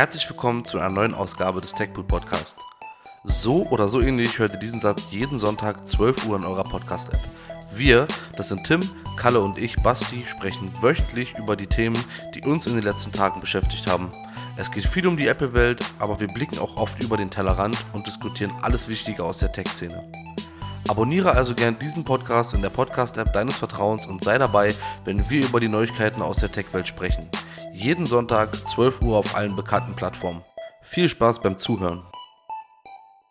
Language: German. Herzlich willkommen zu einer neuen Ausgabe des TechBoot Podcast. So oder so ähnlich hört ihr diesen Satz jeden Sonntag 12 Uhr in eurer Podcast-App. Wir, das sind Tim, Kalle und ich, Basti, sprechen wöchentlich über die Themen, die uns in den letzten Tagen beschäftigt haben. Es geht viel um die Apple-Welt, aber wir blicken auch oft über den Tellerrand und diskutieren alles Wichtige aus der Tech-Szene. Abonniere also gern diesen Podcast in der Podcast-App deines Vertrauens und sei dabei, wenn wir über die Neuigkeiten aus der Tech-Welt sprechen. Jeden Sonntag, 12 Uhr auf allen bekannten Plattformen. Viel Spaß beim Zuhören!